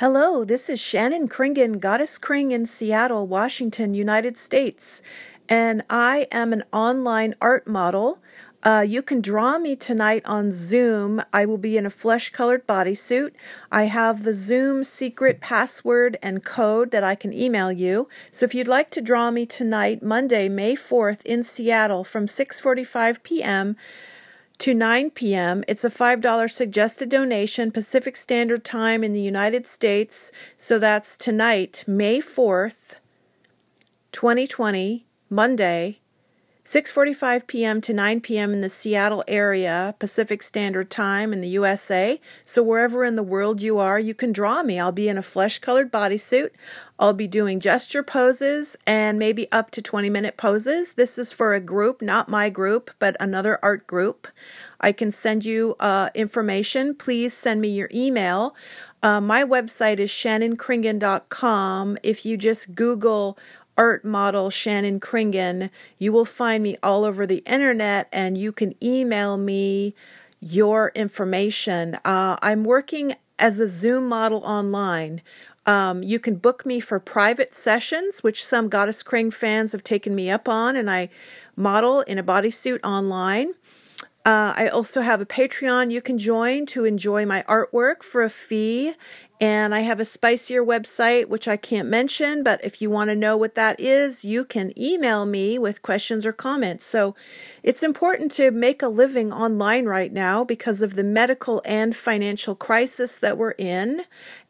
Hello, this is Shannon Kringen, Goddess Kring in Seattle, Washington, United States, and I am an online art model. You can draw me tonight on Zoom. I will be in a flesh-colored bodysuit. I have the Zoom secret password and code that I can email you. So if you'd like to draw me tonight, Monday, May 4th in Seattle from 6:45 p.m., to 9 p.m. It's a $5 suggested donation Pacific Standard Time in the United States. So that's tonight, May 4th, 2020, Monday, 6:45 p.m. to 9 p.m. in the Seattle area, Pacific Standard Time in the USA. So wherever in the world you are, you can draw me. I'll be in a flesh-colored bodysuit. I'll be doing gesture poses and maybe up to 20-minute poses. This is for a group, not my group, but another art group. I can send you information. Please send me your email. My website is shannonkringen.com. If you just Google art model Shannon Kringen, you will find me all over the internet, and you can email me your information. I'm working as a Zoom model online. You can book me for private sessions, which some Goddess Kring fans have taken me up on, and I model in a bodysuit online. I also have a Patreon you can join to enjoy my artwork for a fee. And I have a spicier website, which I can't mention, but if you want to know what that is, you can email me with questions or comments. So it's important to make a living online right now because of the medical and financial crisis that we're in.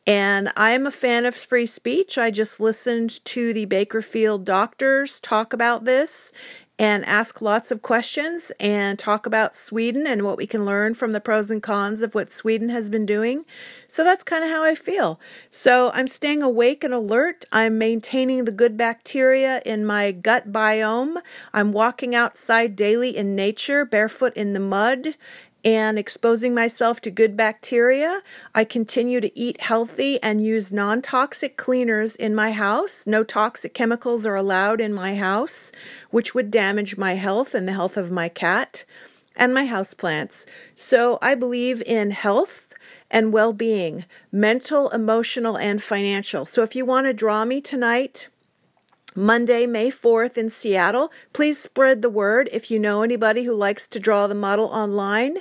And I'm a fan of free speech. I just listened to the Bakersfield doctors talk about this and ask lots of questions and talk about Sweden and what we can learn from the pros and cons of what Sweden has been doing. So that's kind of how I feel. So I'm staying awake and alert. I'm maintaining the good bacteria in my gut biome. I'm walking outside daily in nature, barefoot in the mud, and exposing myself to good bacteria. I continue to eat healthy and use non-toxic cleaners in my house. No toxic chemicals are allowed in my house, which would damage my health and the health of my cat and my houseplants. So I believe in health and well-being, mental, emotional, and financial. So if you want to draw me tonight, Monday, May 4th in Seattle, please spread the word if you know anybody who likes to draw the model online.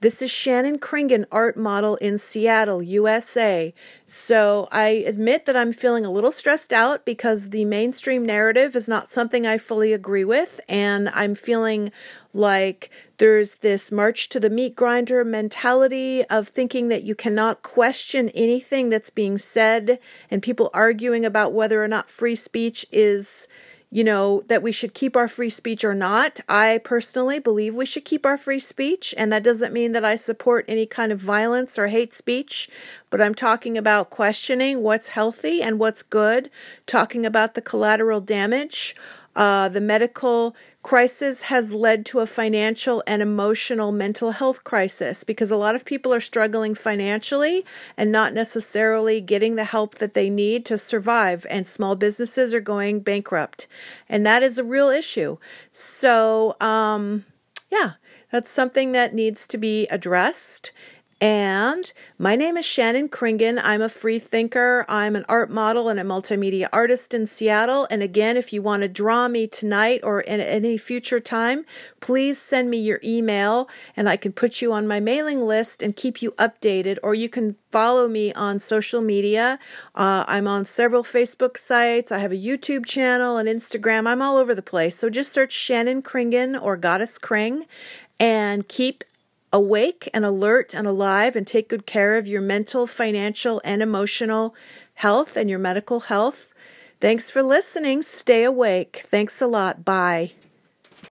This is Shannon Kringen, art model in Seattle, USA. So I admit that I'm feeling a little stressed out because the mainstream narrative is not something I fully agree with, and I'm feeling like there's this march to the meat grinder mentality of thinking that you cannot question anything that's being said, and people arguing about whether or not free speech is, that we should keep our free speech or not. I personally believe we should keep our free speech, and that doesn't mean that I support any kind of violence or hate speech, but I'm talking about questioning what's healthy and what's good, talking about the collateral damage. The medical crisis has led to a financial and emotional mental health crisis because a lot of people are struggling financially and not necessarily getting the help that they need to survive, and small businesses are going bankrupt, and that is a real issue. So, that's something that needs to be addressed. And my name is Shannon Kringen. I'm a free thinker. I'm an art model and a multimedia artist in Seattle. And again, if you want to draw me tonight or in any future time, please send me your email and I can put you on my mailing list and keep you updated. Or you can follow me on social media. I'm on several Facebook sites. I have a YouTube channel and Instagram. I'm all over the place. So just search Shannon Kringen or Goddess Kring and keep awake and alert and alive, and take good care of your mental, financial, and emotional health and your medical health. Thanks for listening. Stay awake. Thanks a lot. Bye.